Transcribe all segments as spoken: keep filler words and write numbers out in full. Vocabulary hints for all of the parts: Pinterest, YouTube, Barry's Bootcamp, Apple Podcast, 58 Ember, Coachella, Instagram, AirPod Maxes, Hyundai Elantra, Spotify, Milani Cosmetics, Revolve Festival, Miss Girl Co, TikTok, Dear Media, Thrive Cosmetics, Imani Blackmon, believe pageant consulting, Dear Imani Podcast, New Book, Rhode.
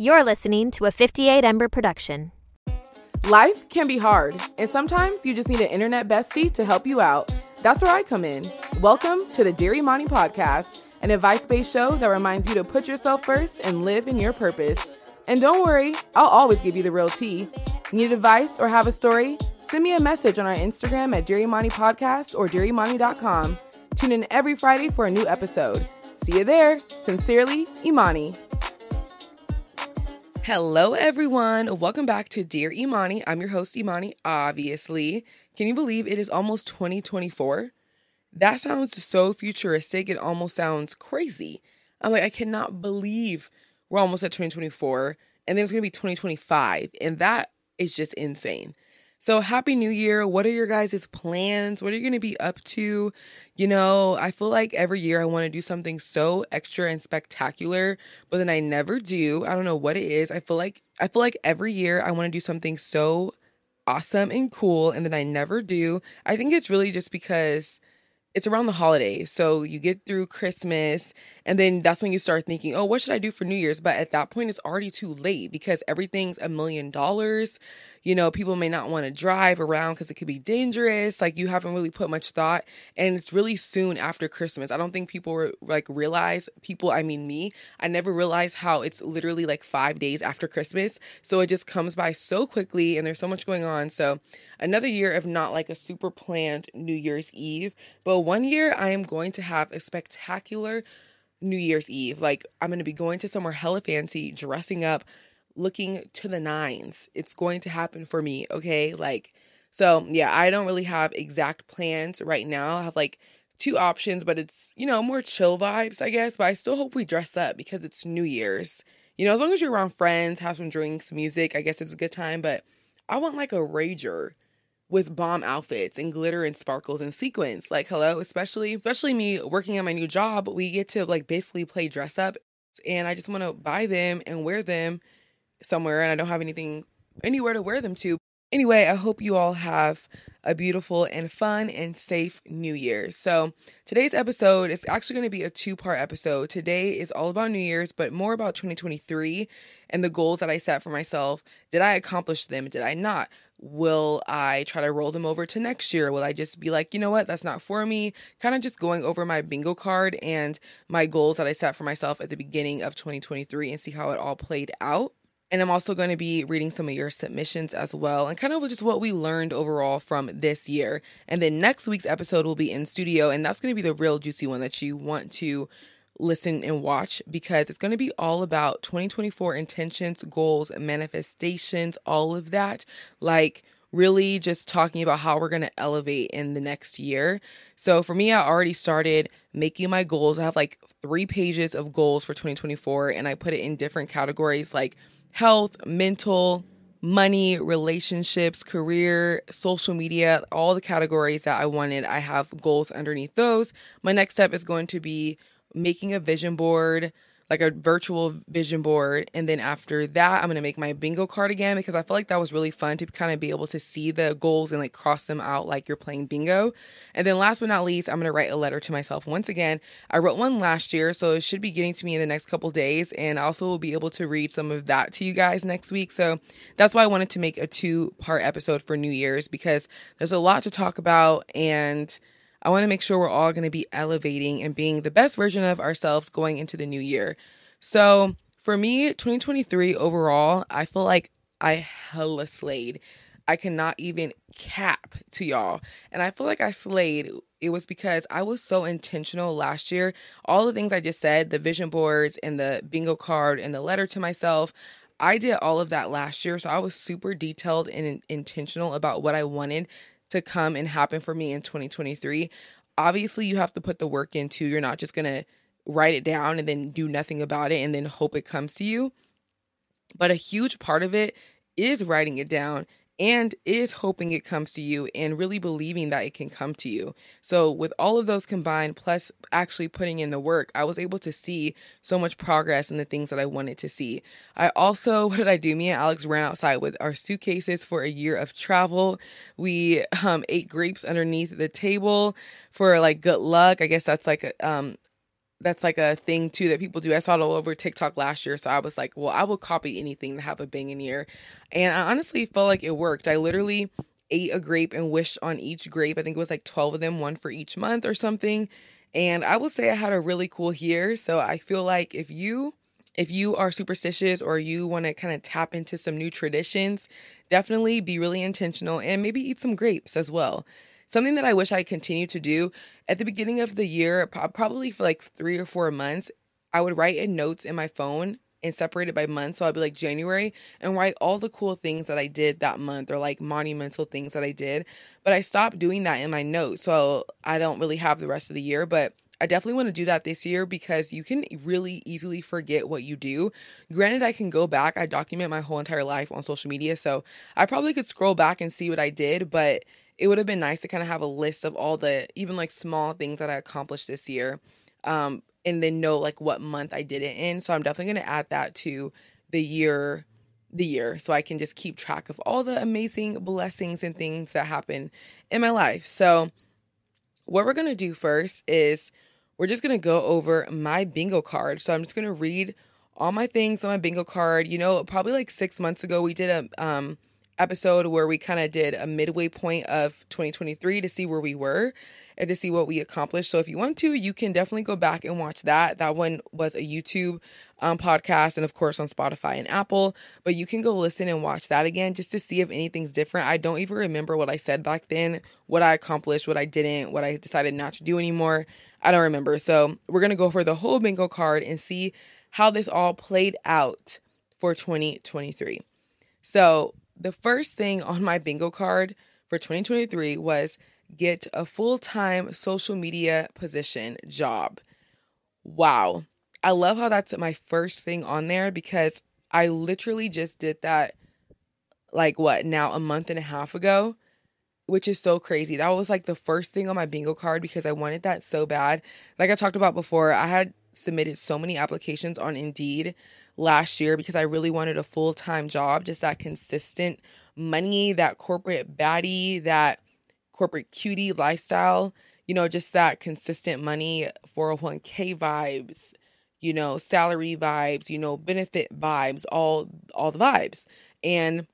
You're listening to a fifty-eight Ember production. Life can be hard, and sometimes you just need an internet bestie to help you out. That's where I come in. Welcome to the Dear Imani Podcast, an advice-based show that reminds you to put yourself first and live in your purpose. And don't worry, I'll always give you the real tea. Need advice or have a story? Send me a message on our Instagram at Dear Imani Podcast or dear imani dot com. Tune in every Friday for a new episode. See you there. Sincerely, Imani. Hello, everyone. Welcome back to Dear Imani. I'm your host, Imani, obviously. Can you believe it is almost twenty twenty-four? That sounds so futuristic. It almost sounds crazy. I'm like, I cannot believe we're almost at twenty twenty-four, and then it's going to be twenty twenty-five, and that is just insane. So happy new year. What are your guys' plans? What are you going to be up to? You know, I feel like every year I want to do something so extra and spectacular, but then I never do. I don't know what it is. I feel like I feel like every year I want to do something so awesome and cool, and then I never do. I think it's really just because it's around the holidays. So you get through Christmas, and then that's when you start thinking, oh, what should I do for New Year's? But at that point, it's already too late because everything's a million dollars. You know, people may not want to drive around because it could be dangerous. Like, you haven't really put much thought, and it's really soon after Christmas. I don't think people were like realize people, I mean me, I never realized how it's literally like five days after Christmas. So it just comes by so quickly, and there's so much going on. So another year of not like a super planned New Year's Eve, but one year I am going to have a spectacular New Year's Eve. Like, I'm going to be going to somewhere hella fancy, dressing up, looking to the nines. It's going to happen for me. Okay. Like, so yeah, I don't really have exact plans right now. I have like two options, but it's, you know, more chill vibes, I guess. But I still hope we dress up because it's New Year's, you know, as long as you're around friends, have some drinks, music, I guess it's a good time. But I want like a rager with bomb outfits and glitter and sparkles and sequins. Like, hello, especially, especially me working at my new job, we get to like basically play dress up, and I just want to buy them and wear them somewhere, and I don't have anything, anywhere to wear them to. Anyway, I hope you all have a beautiful and fun and safe New Year's. So today's episode is actually going to be a two-part episode. Today is all about New Year's, but more about twenty twenty-three and the goals that I set for myself. Did I accomplish them? Did I not? Will I try to roll them over to next year? Will I just be like, you know what, that's not for me? Kind of just going over my bingo card and my goals that I set for myself at the beginning of twenty twenty-three and see how it all played out. And I'm also going to be reading some of your submissions as well, and kind of just what we learned overall from this year. And then next week's episode will be in studio, and that's going to be the real juicy one that you want to listen and watch, because it's going to be all about twenty twenty-four intentions, goals, manifestations, all of that. Like, really just talking about how we're going to elevate in the next year. So for me, I already started making my goals. I have like three pages of goals for twenty twenty-four, and I put it in different categories like health, mental, money, relationships, career, social media, all the categories that I wanted. I have goals underneath those. My next step is going to be making a vision board, like a virtual vision board. And then after that, I'm going to make my bingo card again, because I feel like that was really fun to kind of be able to see the goals and like cross them out like you're playing bingo. And then last but not least, I'm going to write a letter to myself. Once again, I wrote one last year, so it should be getting to me in the next couple days. And I also will be able to read some of that to you guys next week. So that's why I wanted to make a two-part episode for New Year's, because there's a lot to talk about, and I want to make sure we're all going to be elevating and being the best version of ourselves going into the new year. So for me, twenty twenty-three overall, I feel like I hella slayed. I cannot even cap to y'all. And I feel like I slayed. It was because I was so intentional last year. All the things I just said, the vision boards and the bingo card and the letter to myself, I did all of that last year. So I was super detailed and intentional about what I wanted to come and happen for me in twenty twenty-three. Obviously, you have to put the work into. You're not just going to write it down and then do nothing about it and then hope it comes to you. But a huge part of it is writing it down and is hoping it comes to you and really believing that it can come to you. So with all of those combined, plus actually putting in the work, I was able to see so much progress in the things that I wanted to see. I also, what did I do? Me and Alex ran outside with our suitcases for a year of travel. We um, ate grapes underneath the table for like good luck. I guess that's like a, um, that's like a thing too that people do. I saw it all over TikTok last year. So I was like, well, I will copy anything to have a banging year. And I honestly felt like it worked. I literally ate a grape and wished on each grape. I think it was like twelve of them, one for each month or something. And I will say I had a really cool year. So I feel like if you if you are superstitious or you want to kind of tap into some new traditions, definitely be really intentional and maybe eat some grapes as well. Something that I wish I continued to do at the beginning of the year, probably for like three or four months, I would write in notes in my phone and separate it by month. So I'd be like January and write all the cool things that I did that month or like monumental things that I did. But I stopped doing that in my notes. So I don't really have the rest of the year, but I definitely want to do that this year because you can really easily forget what you do. Granted, I can go back. I document my whole entire life on social media. So I probably could scroll back and see what I did, but it would have been nice to kind of have a list of all the even like small things that I accomplished this year. Um, and then know like what month I did it in. So I'm definitely going to add that to the year, the year. So I can just keep track of all the amazing blessings and things that happen in my life. So what we're going to do first is we're just going to go over my bingo card. So I'm just going to read all my things on my bingo card. You know, probably like six months ago, we did a um, episode where we kind of did a midway point of twenty twenty-three to see where we were and to see what we accomplished. So if you want to, you can definitely go back and watch that. That one was a YouTube um, podcast and of course on Spotify and Apple, but you can go listen and watch that again just to see if anything's different. I don't even remember what I said back then, what I accomplished, what I didn't, what I decided not to do anymore. I don't remember. So we're going to go for the whole bingo card and see how this all played out for twenty twenty-three. So the first thing on my bingo card for twenty twenty-three was get a full-time social media position job. Wow. I love how that's my first thing on there because I literally just did that like what now a month and a half ago, which is so crazy. That was like the first thing on my bingo card because I wanted that so bad. Like I talked about before, I had submitted so many applications on Indeed last year because I really wanted a full-time job, just that consistent money, that corporate baddie, that corporate cutie lifestyle, you know, just that consistent money, four oh one k vibes, you know, salary vibes, you know, benefit vibes, all, all the vibes. And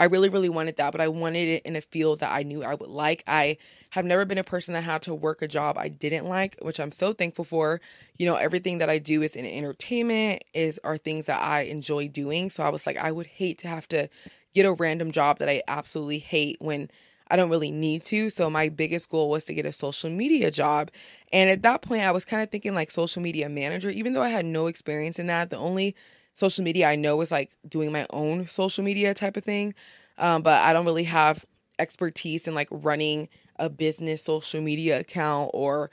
I really, really wanted that, but I wanted it in a field that I knew I would like. I have never been a person that had to work a job I didn't like, which I'm so thankful for. You know, everything that I do is in entertainment, is are things that I enjoy doing. So I was like, I would hate to have to get a random job that I absolutely hate when I don't really need to. So my biggest goal was to get a social media job. And at that point, I was kind of thinking like social media manager, even though I had no experience in that. The only social media I know is like doing my own social media type of thing. Um, but I don't really have expertise in like running a business social media account or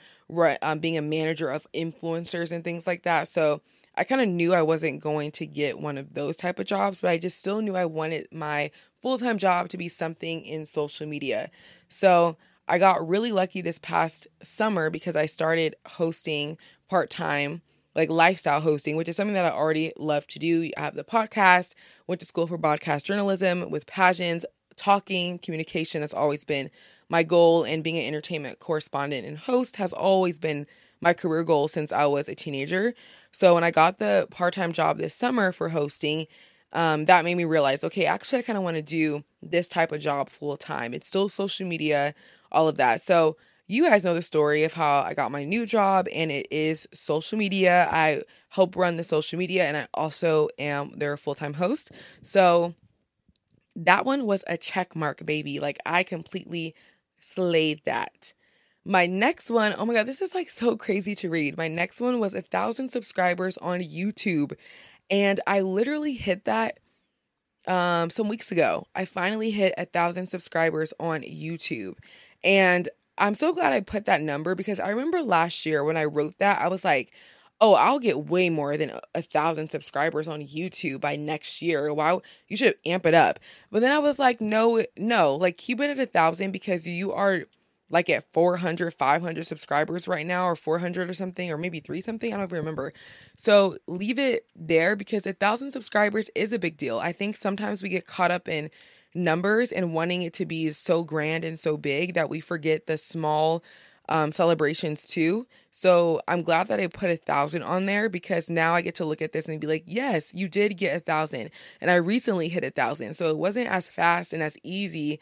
um, being a manager of influencers and things like that. So I kind of knew I wasn't going to get one of those type of jobs, but I just still knew I wanted my full-time job to be something in social media. So I got really lucky this past summer because I started hosting part-time, like lifestyle hosting, which is something that I already love to do. I have the podcast, went to school for broadcast journalism with passions, talking, communication has always been my goal. And being an entertainment correspondent and host has always been my career goal since I was a teenager. So when I got the part-time job this summer for hosting, um, that made me realize, okay, actually I kind of want to do this type of job full time. It's still social media, all of that. So you guys know the story of how I got my new job, and it is social media. I help run the social media, and I also am their full-time host. So that one was a check mark, baby. Like, I completely slayed that. My next one, oh my God, this is like so crazy to read. My next one was a thousand subscribers on YouTube, and I literally hit that um, some weeks ago. I finally hit a thousand subscribers on YouTube, and I'm so glad I put that number because I remember last year when I wrote that, I was like, oh, I'll get way more than a thousand subscribers on YouTube by next year. Wow. You should amp it up. But then I was like, no, no, like keep it at a thousand because you are like at four hundred, five hundred subscribers right now, or four hundred or something, or maybe three something. I don't even remember. So leave it there because a thousand subscribers is a big deal. I think sometimes we get caught up in numbers and wanting it to be so grand and so big that we forget the small um, celebrations too. So I'm glad that I put a thousand on there, because now I get to look at this and be like, yes, you did get a thousand. And I recently hit a thousand. So it wasn't as fast and as easy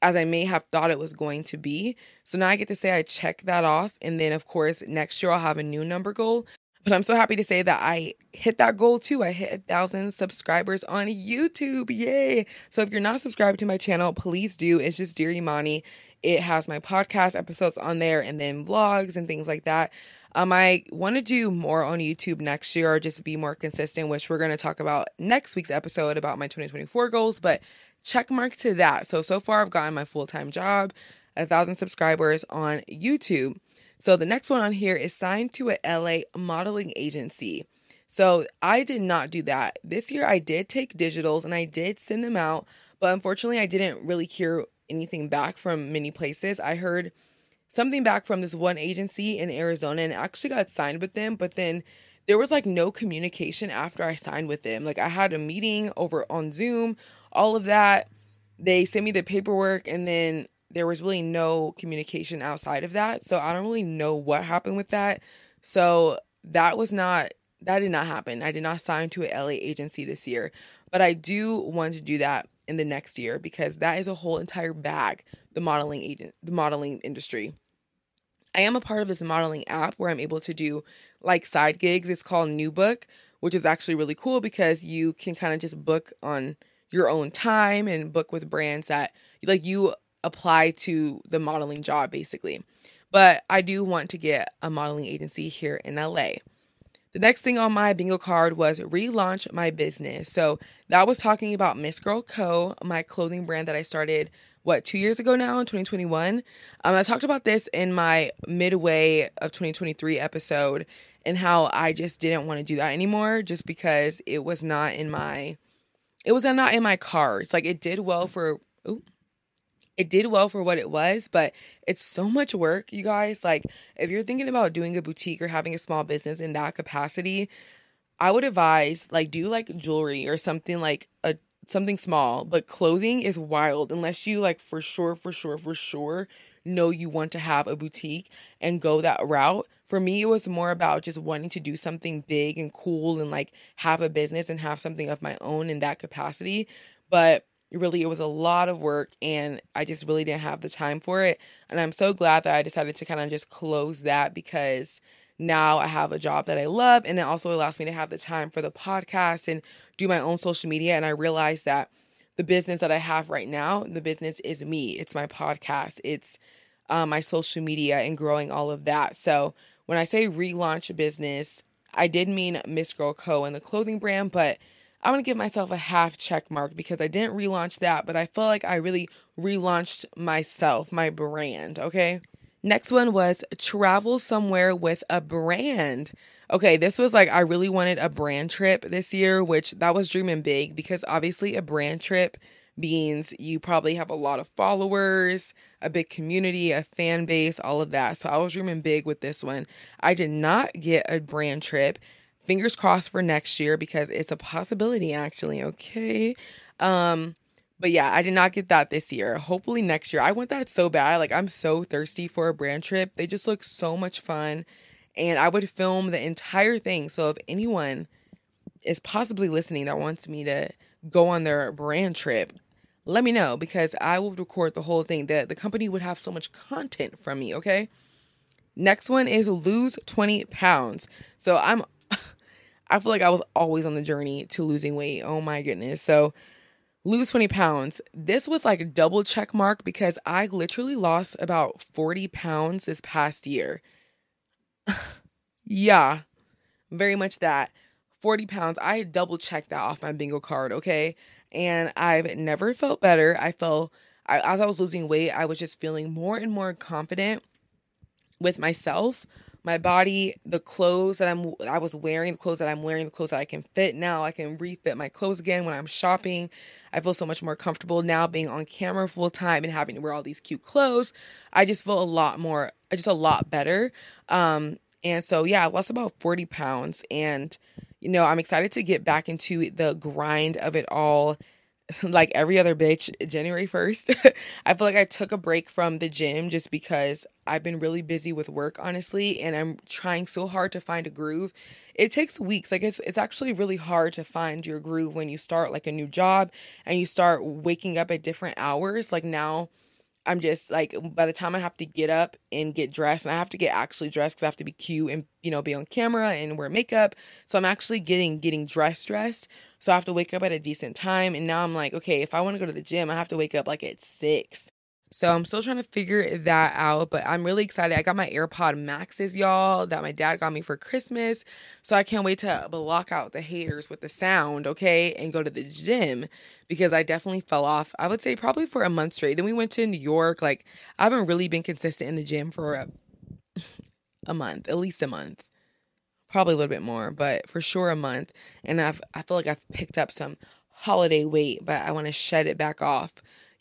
as I may have thought it was going to be. So now I get to say I checked that off. And then of course, next year I'll have a new number goal. But I'm so happy to say that I hit that goal too. I hit a thousand subscribers on YouTube. Yay. So if you're not subscribed to my channel, please do. It's just Dear Imani. It has my podcast episodes on there and then vlogs and things like that. Um, I want to do more on YouTube next year, or just be more consistent, which we're going to talk about next week's episode about my twenty twenty-four goals, but check mark to that. So, so far I've gotten my full-time job, a thousand subscribers on YouTube. So the next one on here is signed to a L A modeling agency. So I did not do that. This year I did take digitals and I did send them out, but unfortunately I didn't really hear anything back from many places. I heard something back from this one agency in Arizona and actually got signed with them, but then there was like no communication after I signed with them. Like I had a meeting over on Zoom, all of that. They sent me the paperwork and then there was really no communication outside of that. So I don't really know what happened with that. So that was not, that did not happen. I did not sign to an L A agency this year, but I do want to do that in the next year, because that is a whole entire bag, the modeling agent, the modeling industry. I am a part of this modeling app where I'm able to do like side gigs. It's called New Book, which is actually really cool because you can kind of just book on your own time and book with brands that like you apply to the modeling job basically. But I do want to get a modeling agency here in L A. The next thing on my bingo card was relaunch my business. So that was talking about Miss Girl Co, my clothing brand that I started what, two years ago now in twenty twenty-one. Um, I talked about this in my midway of twenty twenty-three episode and how I just didn't want to do that anymore just because it was not in my, it was not in my cards. Like it did well for, ooh, it did well for what it was, but it's so much work, you guys. Like if you're thinking about doing a boutique or having a small business in that capacity, I would advise like do like jewelry or something like a something small, but clothing is wild unless you like for sure, for sure, for sure know you want to have a boutique and go that route. For me, it was more about just wanting to do something big and cool and like have a business and have something of my own in that capacity. But really, it was a lot of work and I just really didn't have the time for it. And I'm so glad that I decided to kind of just close that, because now I have a job that I love, and it also allows me to have the time for the podcast and do my own social media. And I realized that the business that I have right now, the business is me. It's my podcast. It's um, my social media and growing all of that. So when I say relaunch a business, I did mean Miss Girl Co and the clothing brand, but I want to give myself a half check mark because I didn't relaunch that, but I feel like I really relaunched myself, my brand. Okay. Next one was travel somewhere with a brand. Okay, this was like I really wanted a brand trip this year, which that was dreaming big because obviously a brand trip means you probably have a lot of followers, a big community, a fan base, all of that. So I was dreaming big with this one. I did not get a brand trip. Fingers crossed for next year because it's a possibility actually, okay? Um... But yeah, I did not get that this year. Hopefully next year. I want that so bad. Like I'm so thirsty for a brand trip. They just look so much fun. And I would film the entire thing. So if anyone is possibly listening that wants me to go on their brand trip, let me know, because I will record the whole thing. The, the company would have so much content from me, okay? Next one is lose twenty pounds. So I'm, I feel like I was always on the journey to losing weight. Oh my goodness. So lose twenty pounds. This was like a double check mark because I literally lost about forty pounds this past year. Yeah, very much that. forty pounds. I double checked that off my bingo card, okay? And I've never felt better. I felt, I, as I was losing weight, I was just feeling more and more confident with myself, my body, the clothes that I'm, I was wearing, the clothes that I'm wearing, the clothes that I can fit now. I can refit my clothes again when I'm shopping. I feel so much more comfortable now being on camera full time and having to wear all these cute clothes. I just feel a lot more, just a lot better. Um, and so, yeah, I lost about forty pounds and, you know, I'm excited to get back into the grind of it all. like every other bitch, January first. I feel like I took a break from the gym just because I've been really busy with work, honestly, and I'm trying so hard to find a groove. It takes weeks. Like, it's it's actually really hard to find your groove when you start, like, a new job and you start waking up at different hours. Like, now I'm just, like, by the time I have to get up and get dressed, and I have to get actually dressed because I have to be cute and, you know, be on camera and wear makeup. So I'm actually getting getting dressed dressed. So I have to wake up at a decent time. And now I'm like, okay, if I want to go to the gym, I have to wake up, like, at six. So I'm still trying to figure that out, but I'm really excited. I got my AirPod Maxes, y'all, that my dad got me for Christmas. So I can't wait to block out the haters with the sound, okay, and go to the gym because I definitely fell off, I would say, probably for a month straight. Then we went to New York. Like, I haven't really been consistent in the gym for a, a month, at least a month. Probably a little bit more, but for sure a month. And I've I feel like I've picked up some holiday weight, but I want to shed it back off.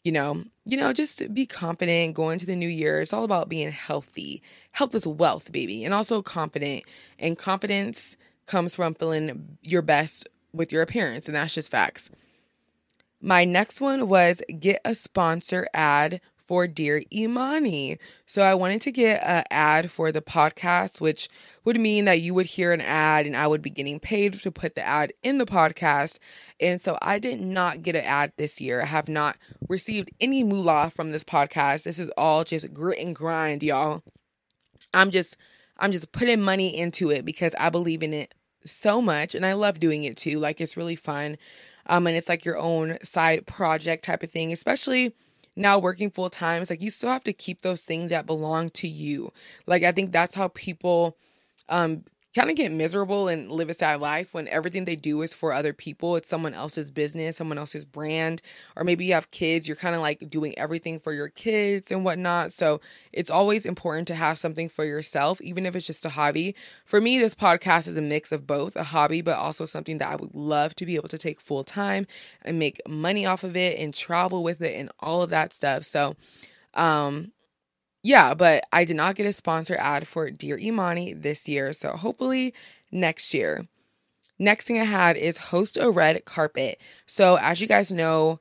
You know, you know, just be confident, go into the new year. It's all about being healthy. Health is wealth, baby. And also confident. And confidence comes from feeling your best with your appearance. And that's just facts. My next one was get a sponsor ad for Dear Imani. So I wanted to get an ad for the podcast, which would mean that you would hear an ad and I would be getting paid to put the ad in the podcast. And so I did not get an ad this year. I have not received any moolah from this podcast. This is all just grit and grind, y'all. I'm just, I'm just putting money into it because I believe in it so much. And I love doing it too. Like, it's really fun. Um, and it's like your own side project type of thing, especially now working full time. It's like you still have to keep those things that belong to you. Like, I think that's how people um, kind of get miserable and live a sad life when everything they do is for other people. It's someone else's business, someone else's brand, or maybe you have kids. You're kind of like doing everything for your kids and whatnot. So it's always important to have something for yourself, even if it's just a hobby. For me, this podcast is a mix of both a hobby, but also something that I would love to be able to take full time and make money off of it and travel with it and all of that stuff. So, um, Yeah, but I did not get a sponsor ad for Dear Imani this year, so hopefully next year. Next thing I had is host a red carpet. So as you guys know,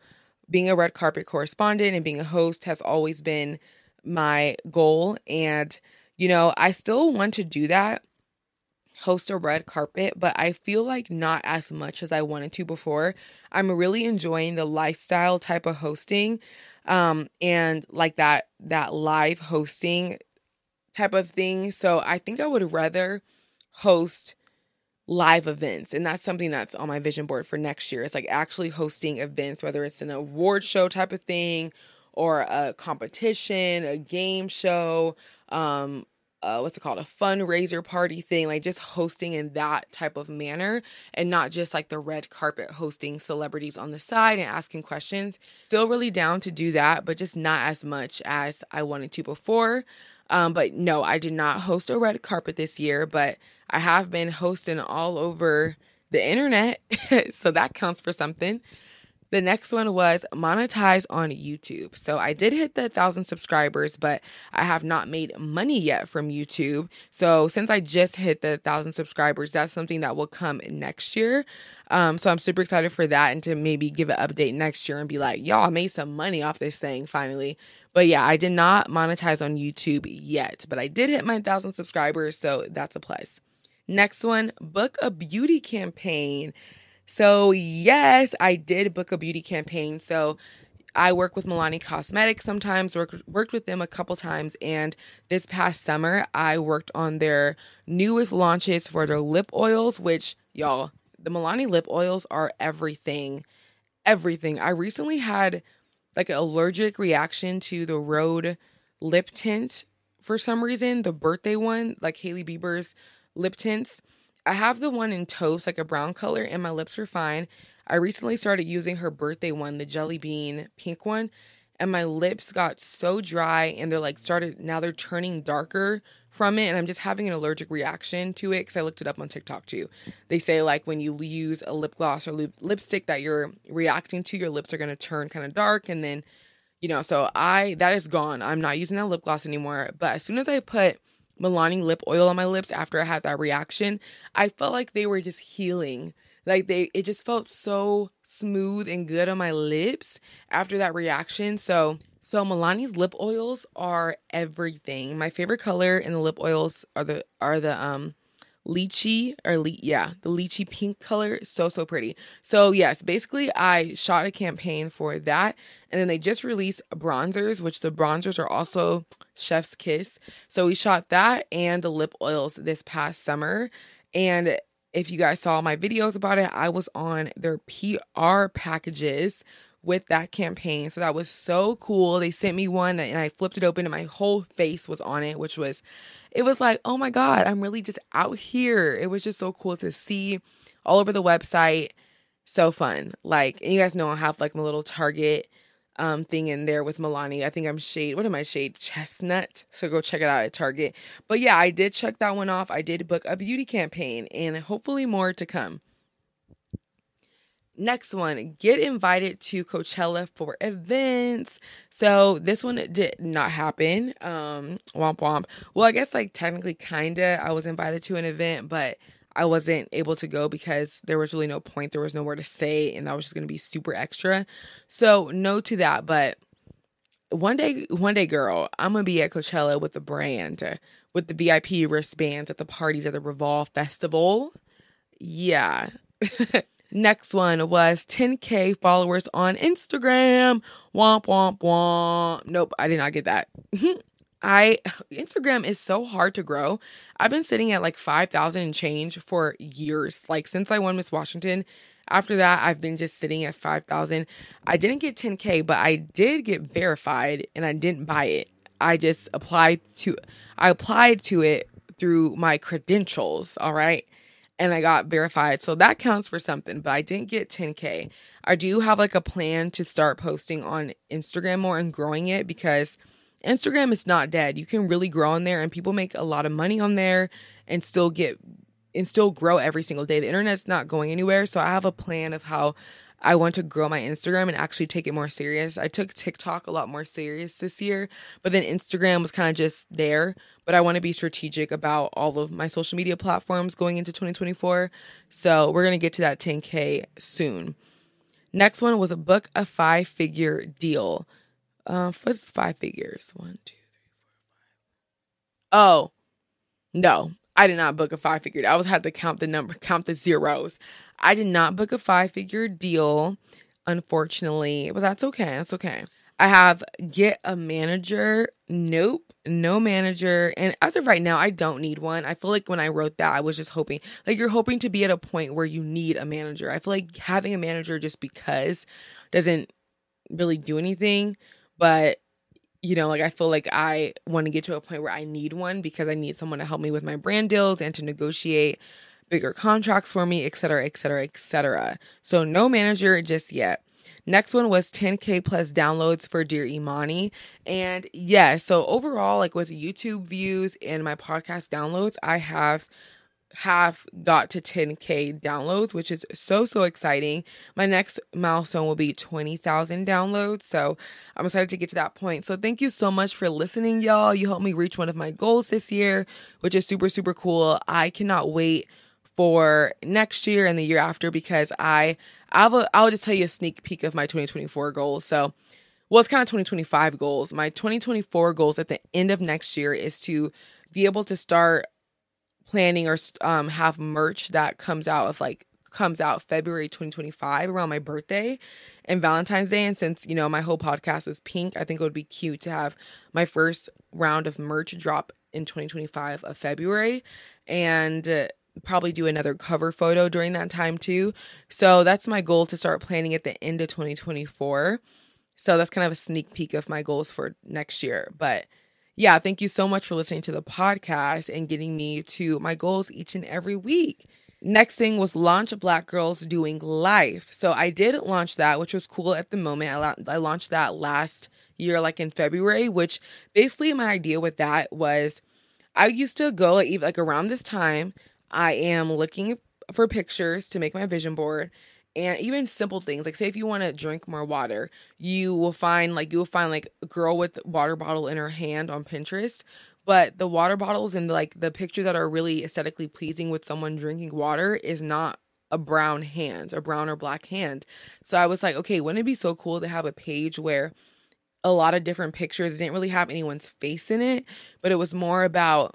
being a red carpet correspondent and being a host has always been my goal. And, you know, I still want to do that, host a red carpet, but I feel like not as much as I wanted to before. I'm really enjoying the lifestyle type of hosting. Um, and like that, that live hosting type of thing. So I think I would rather host live events. And that's something that's on my vision board for next year. It's like actually hosting events, whether it's an award show type of thing or a competition, a game show, um, Uh, what's it called? A fundraiser party thing, like just hosting in that type of manner and not just like the red carpet hosting celebrities on the side and asking questions. Still really down to do that, but just not as much as I wanted to before. Um, but no, I did not host a red carpet this year, but I have been hosting all over the internet. So that counts for something. The next one was monetize on YouTube. So I did hit the one thousand subscribers, but I have not made money yet from YouTube. So since I just hit the one thousand subscribers, that's something that will come next year. Um, so I'm super excited for that and to maybe give an update next year and be like, y'all, I made some money off this thing finally. But yeah, I did not monetize on YouTube yet, but I did hit my one thousand subscribers. So that's a plus. Next one, book a beauty campaign. So yes, I did book a beauty campaign. So I work with Milani Cosmetics sometimes, work, worked with them a couple times. And this past summer, I worked on their newest launches for their lip oils, which, y'all, the Milani lip oils are everything, everything. I recently had like an allergic reaction to the Rhode lip tint for some reason, the birthday one, like Hailey Bieber's lip tints. I have the one in Toast, like a brown color, and my lips are fine. I recently started using her birthday one, the jelly bean pink one, and my lips got so dry and they're like started, now they're turning darker from it. And I'm just having an allergic reaction to it because I looked it up on TikTok too. They say like when you use a lip gloss or lip, lipstick that you're reacting to, your lips are going to turn kind of dark. And then, you know, so I, that is gone. I'm not using that lip gloss anymore. But as soon as I put Milani lip oil on my lips after I had that reaction, I felt like they were just healing. Like they, it just felt so smooth and good on my lips after that reaction. So, so Milani's lip oils are everything. My favorite color in the lip oils are the are the um lychee or le- yeah the lychee pink color. So so pretty. So yes, basically I shot a campaign for that, and then they just released bronzers, which the bronzers are also chef's kiss. So we shot that and the lip oils this past summer. And if you guys saw my videos about it, I was on their P R packages with that campaign. So that was so cool. They sent me one and I flipped it open and my whole face was on it, which was, it was like, oh my God, I'm really just out here. It was just so cool to see all over the website. So fun. Like, and you guys know I have like my little Target um thing in there with Milani. I think I'm shade, what am I shade? Chestnut. So go check it out at Target. But yeah, I did check that one off. I did book a beauty campaign and hopefully more to come. Next one, get invited to Coachella for events. So this one did not happen. Um, womp womp. Well, I guess like technically kinda I was invited to an event, but I wasn't able to go because there was really no point. There was nowhere to stay, and that was just going to be super extra. So no to that. But one day, one day, girl, I'm going to be at Coachella with the brand, with the V I P wristbands at the parties at the Revolve Festival. Yeah. Next one was ten K followers on Instagram. Womp, womp, womp. Nope, I did not get that. I Instagram is so hard to grow. I've been sitting at like five thousand and change for years. Like since I won Miss Washington, after that, I've been just sitting at five thousand. I didn't get ten K, but I did get verified and I didn't buy it. I just applied to, I applied to it through my credentials. All right. And I got verified. So that counts for something, but I didn't get ten K. I do have like a plan to start posting on Instagram more and growing it, because Instagram is not dead. You can really grow on there, and people make a lot of money on there and still get and still grow every single day. The internet's not going anywhere. So I have a plan of how I want to grow my Instagram and actually take it more serious. I took TikTok a lot more serious this year, but then Instagram was kind of just there. But I want to be strategic about all of my social media platforms going into twenty twenty-four. So we're going to get to that ten K soon. Next one was a book a five-figure deal. Uh, what's five figures? One, two, three, four, five. Oh, no. I did not book a five-figure. I always had to count the number, count the zeros. I did not book a five-figure deal, unfortunately. But that's okay. That's okay. I have get a manager. Nope. No manager. And as of right now, I don't need one. I feel like when I wrote that, I was just hoping. Like, you're hoping to be at a point where you need a manager. I feel like having a manager just because doesn't really do anything. But, you know, like I feel like I want to get to a point where I need one, because I need someone to help me with my brand deals and to negotiate bigger contracts for me, et cetera, et cetera, et cetera. So no manager just yet. Next one was ten K plus downloads for Dear Imani. And yeah, so overall, like with YouTube views and my podcast downloads, I have have got to ten K downloads, which is so, so exciting. My next milestone will be twenty thousand downloads. So I'm excited to get to that point. So thank you so much for listening, y'all. You helped me reach one of my goals this year, which is super, super cool. I cannot wait for next year and the year after, because I, I'll, I'll just tell you a sneak peek of my twenty twenty-four goals. So, well, it's kind of twenty twenty-five goals. My twenty twenty-four goals at the end of next year is to be able to start planning or um, have merch that comes out of like comes out February twenty twenty-five around my birthday and Valentine's Day. And since, you know, my whole podcast is pink, I think it would be cute to have my first round of merch drop in twenty twenty-five of February, and uh, probably do another cover photo during that time too. So that's my goal, to start planning at the end of twenty twenty-four. So that's kind of a sneak peek of my goals for next year. But yeah, thank you so much for listening to the podcast and getting me to my goals each and every week. Next thing was launch Black Girls Doing Life. So I did launch that, which was cool at the moment. I, la- I launched that last year, like in February, which basically my idea with that was I used to go like, like around this time, I am looking for pictures to make my vision board. And even simple things, like say if you want to drink more water, you will find like you will find like a girl with water bottle in her hand on Pinterest. But the water bottles and like the pictures that are really aesthetically pleasing with someone drinking water is not a brown hand, a brown or black hand. So I was like, okay, wouldn't it be so cool to have a page where a lot of different pictures didn't really have anyone's face in it, but it was more about,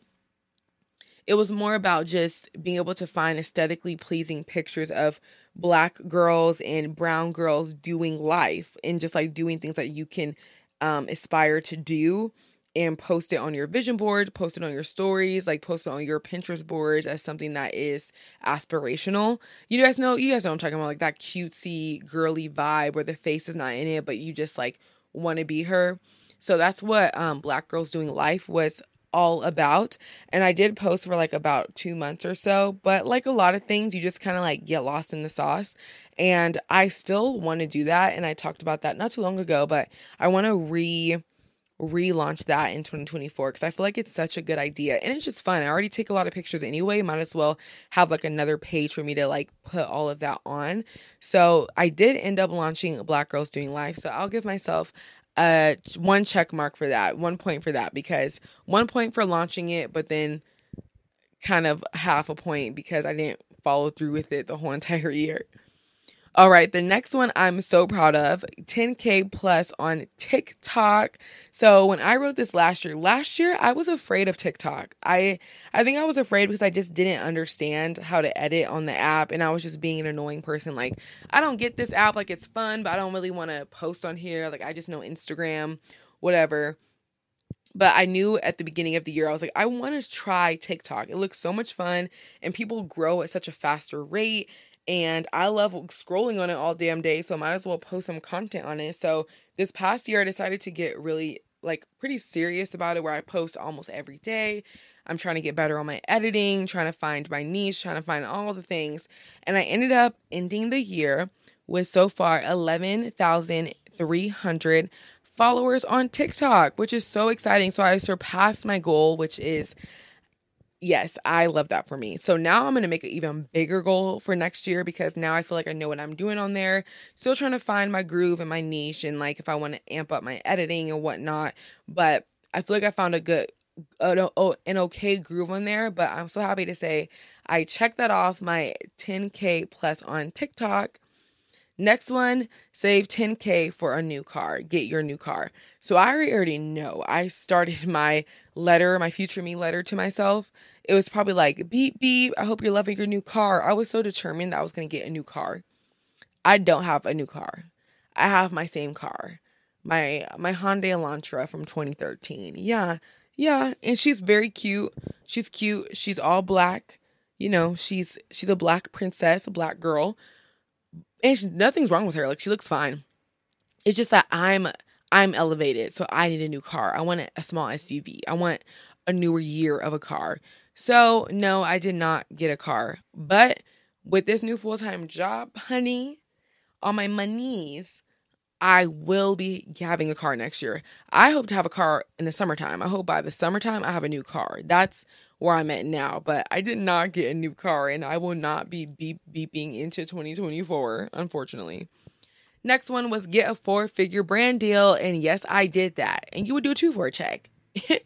it was more about just being able to find aesthetically pleasing pictures of black girls and brown girls doing life and just like doing things that you can um, aspire to do, and post it on your vision board, post it on your stories, like post it on your Pinterest boards as something that is aspirational. You guys know, you guys know what I'm talking about, like that cutesy girly vibe where the face is not in it, but you just like want to be her. So that's what um, Black Girls Doing Life was all about. And I did post for like about two months or so, but like a lot of things, you just kind of like get lost in the sauce. And I still want to do that. And I talked about that not too long ago, but I want to re relaunch that in twenty twenty-four because I feel like it's such a good idea and it's just fun. I already take a lot of pictures anyway, might as well have like another page for me to like put all of that on. So I did end up launching Black Girls Doing Life, so I'll give myself a one check mark for that, one point for that, because one point for launching it, but then kind of half a point because I didn't follow through with it the whole entire year. All right, the next one I'm so proud of, ten K plus on TikTok. So when I wrote this last year, last year I was afraid of TikTok. I I think I was afraid because I just didn't understand how to edit on the app, and I was just being an annoying person. Like, I don't get this app. Like, it's fun, but I don't really want to post on here. Like, I just know Instagram, whatever. But I knew at the beginning of the year, I was like, I want to try TikTok. It looks so much fun, and people grow at such a faster rate. And I love scrolling on it all damn day, so I might as well post some content on it. So this past year, I decided to get really, like, pretty serious about it, where I post almost every day. I'm trying to get better on my editing, trying to find my niche, trying to find all the things. And I ended up ending the year with so far eleven thousand three hundred followers on TikTok, which is so exciting. So I surpassed my goal, which is... yes, I love that for me. So now I'm going to make an even bigger goal for next year because now I feel like I know what I'm doing on there. Still trying to find my groove and my niche and like if I want to amp up my editing and whatnot. But I feel like I found a good, uh, oh, an okay groove on there. But I'm so happy to say I checked that off, my ten K plus on TikTok. Next one, save ten K for a new car. Get your new car. So I already know. I started my letter, my future me letter to myself. It was probably like, beep, beep, I hope you're loving your new car. I was so determined that I was going to get a new car. I don't have a new car. I have my same car. My my Hyundai Elantra from twenty thirteen. Yeah, yeah. And she's very cute. She's cute. She's all black. You know, she's she's a black princess, a black girl. And she, nothing's wrong with her. Like, she looks fine. It's just that I'm I'm elevated, so I need a new car. I want a small S U V. I want a newer year of a car. So, no, I did not get a car. But with this new full-time job, honey, on my monies, I will be having a car next year. I hope to have a car in the summertime. I hope by the summertime I have a new car. That's where I'm at now, but I did not get a new car and I will not be beep beeping into twenty twenty-four, unfortunately. Next one was get a four-figure brand deal, and yes, I did that. And you would do a two for a check.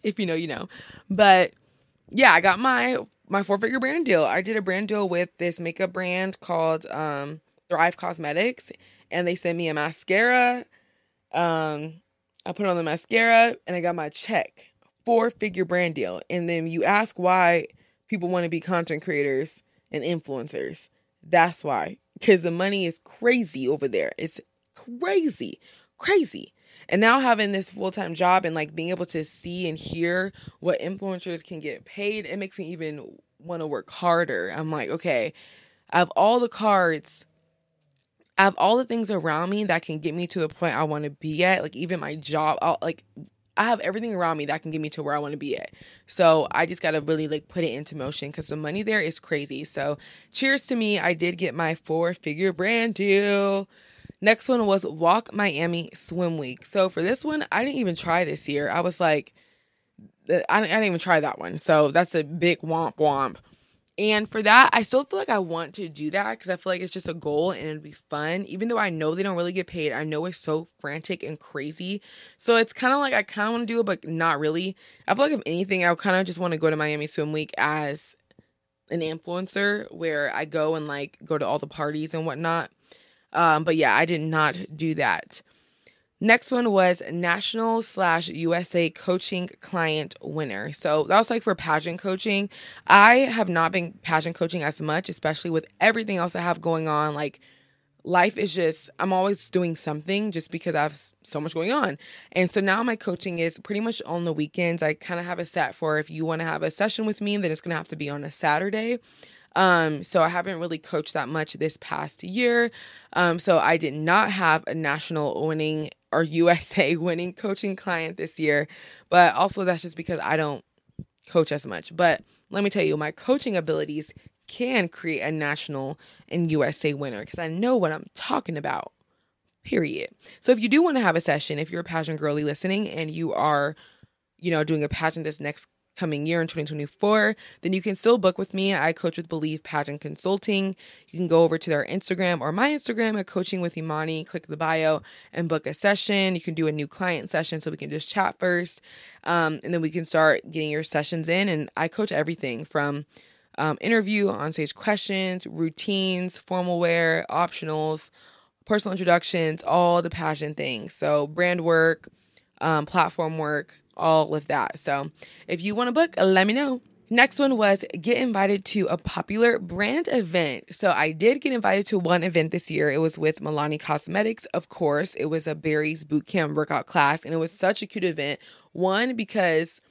If you know, you know. But yeah, I got my my four-figure brand deal. I did a brand deal with this makeup brand called um Thrive Cosmetics, and they sent me a mascara. Um I put on the mascara and I got my check. Four-figure brand deal. And then you ask why people want to be content creators and influencers. That's why. Because the money is crazy over there. It's crazy. Crazy. And now having this full-time job and like being able to see and hear what influencers can get paid, it makes me even want to work harder. I'm like, okay, I have all the cards. I have all the things around me that can get me to the point I want to be at. Like even my job, I'll, like... I have everything around me that can get me to where I want to be at. So I just got to really like put it into motion because the money there is crazy. So cheers to me. I did get my four figure brand deal. Next one was Walk Miami Swim Week. So for this one, I didn't even try this year. I was like, I didn't even try that one. So that's a big womp womp. And for that, I still feel like I want to do that because I feel like it's just a goal and it'd be fun. Even though I know they don't really get paid, I know it's so frantic and crazy. So it's kind of like I kind of want to do it, but not really. I feel like if anything, I kind of just want to go to Miami Swim Week as an influencer where I go and like go to all the parties and whatnot. Um, but yeah, I did not do that. Next one was national slash U S A coaching client winner. So that was like for pageant coaching. I have not been pageant coaching as much, especially with everything else I have going on. Like life is just, I'm always doing something just because I have so much going on. And so now my coaching is pretty much on the weekends. I kind of have it set for if you want to have a session with me, then it's going to have to be on a Saturday. Um, so I haven't really coached that much this past year. Um, so I did not have a national winning or U S A winning coaching client this year, but also that's just because I don't coach as much. But let me tell you, my coaching abilities can create a national and U S A winner because I know what I'm talking about, period. So if you do want to have a session, if you're a pageant girly listening and you are, you know, doing a pageant this next coming year in twenty twenty-four, then you can still book with me. I coach with Believe Pageant Consulting. You can go over to their Instagram or my Instagram at Coaching with Imani, click the bio and book a session. You can do a new client session so we can just chat first. Um, and then we can start getting your sessions in. And I coach everything from um, interview, on-stage questions, routines, formal wear, optionals, personal introductions, all the pageant things. So brand work, um, platform work, all of that. So if you want to book, let me know. Next one was get invited to a popular brand event. So I did get invited to one event this year. It was with Milani Cosmetics, of course. It was a Barry's Bootcamp workout class, and it was such a cute event. One, because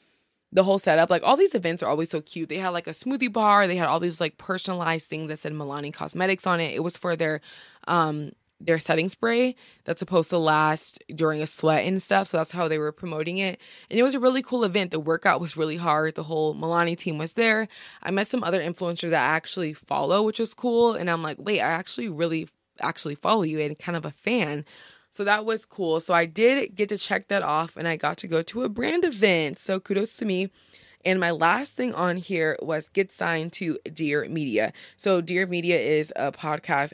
the whole setup, like all these events are always so cute. They had like a smoothie bar. They had all these like personalized things that said Milani Cosmetics on it. It was for their um their setting spray that's supposed to last during a sweat and stuff. So that's how they were promoting it. And it was a really cool event. The workout was really hard. The whole Milani team was there. I met some other influencers that I actually follow, which was cool. And I'm like, wait, I actually really actually follow you and kind of a fan. So that was cool. So I did get to check that off and I got to go to a brand event. So kudos to me. And my last thing on here was get signed to Dear Media. So Dear Media is a podcast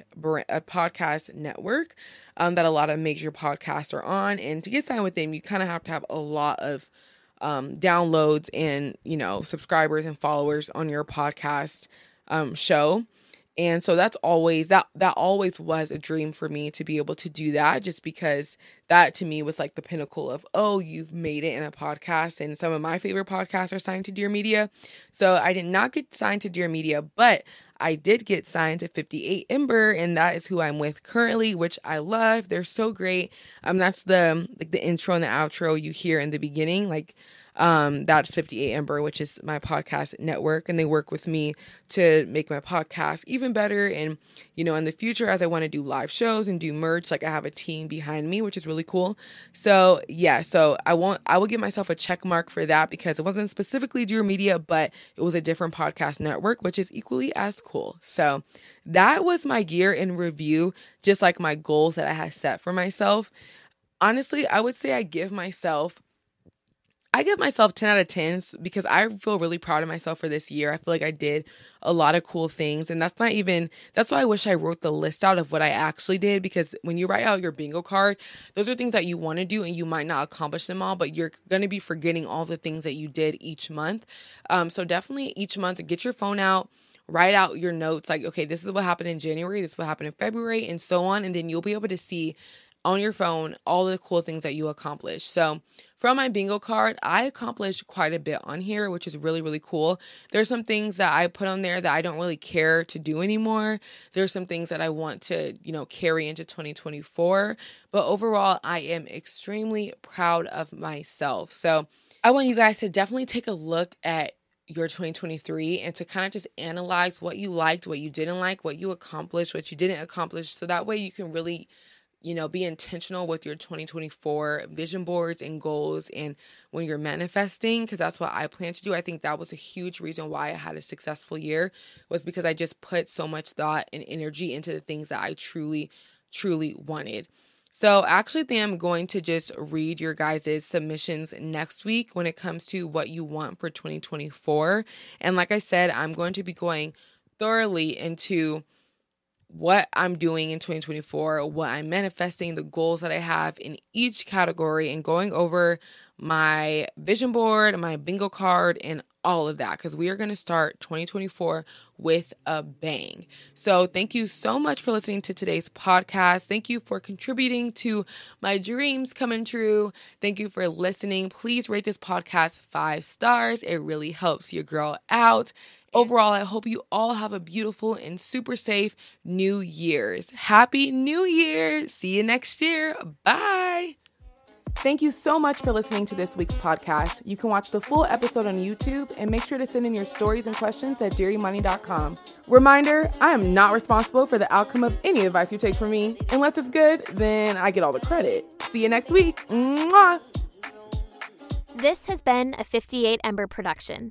a podcast network um, that a lot of major podcasts are on. And to get signed with them, you kind of have to have a lot of um, downloads and, you know, subscribers and followers on your podcast um, show. And so that's always, that that always was a dream for me to be able to do that, just because that to me was like the pinnacle of, oh, you've made it in a podcast. And some of my favorite podcasts are signed to Dear Media. So I did not get signed to Dear Media, but I did get signed to fifty-eight Ember, and that is who I'm with currently, which I love. They're so great. Um, that's the, like the intro and the outro you hear in the beginning, like, Um, that's fifty-eight Ember, which is my podcast network, and they work with me to make my podcast even better. And, you know, in the future, as I want to do live shows and do merch, like I have a team behind me, which is really cool. So yeah, so I won't, I will give myself a check mark for that because it wasn't specifically Dear Media, but it was a different podcast network, which is equally as cool. So that was my year in review, just like my goals that I had set for myself. Honestly, I would say I give myself I give myself ten out of ten because I feel really proud of myself for this year. I feel like I did a lot of cool things, and that's not even, that's why I wish I wrote the list out of what I actually did, because when you write out your bingo card, those are things that you want to do and you might not accomplish them all, but you're going to be forgetting all the things that you did each month. Um, so definitely each month, get your phone out, write out your notes, like, okay, this is what happened in January, this is what happened in February, and so on, and then you'll be able to see on your phone all the cool things that you accomplished. So from my bingo card, I accomplished quite a bit on here, which is really, really cool. There's some things that I put on there that I don't really care to do anymore. There's some things that I want to, you know, carry into twenty twenty-four. But overall, I am extremely proud of myself. So I want you guys to definitely take a look at your twenty twenty-three and to kind of just analyze what you liked, what you didn't like, what you accomplished, what you didn't accomplish. So that way you can really, you know, be intentional with your twenty twenty-four vision boards and goals and when you're manifesting, because that's what I plan to do. I think that was a huge reason why I had a successful year, was because I just put so much thought and energy into the things that I truly, truly wanted. So I actually think I'm going to just read your guys' submissions next week when it comes to what you want for twenty twenty-four. And like I said, I'm going to be going thoroughly into what I'm doing in twenty twenty-four, what I'm manifesting, the goals that I have in each category, and going over my vision board, my bingo card, and all of that, because we are going to start twenty twenty-four with a bang. So thank you so much for listening to today's podcast. Thank you for contributing to my dreams coming true. Thank you for listening. Please rate this podcast five stars. It really helps your girl out. Overall, I hope you all have a beautiful and super safe New Year's. Happy New Year. See you next year. Bye. Thank you so much for listening to this week's podcast. You can watch the full episode on YouTube and make sure to send in your stories and questions at dear imani dot com. Reminder, I am not responsible for the outcome of any advice you take from me. Unless it's good, then I get all the credit. See you next week. Mwah! This has been a fifty-eight Ember production.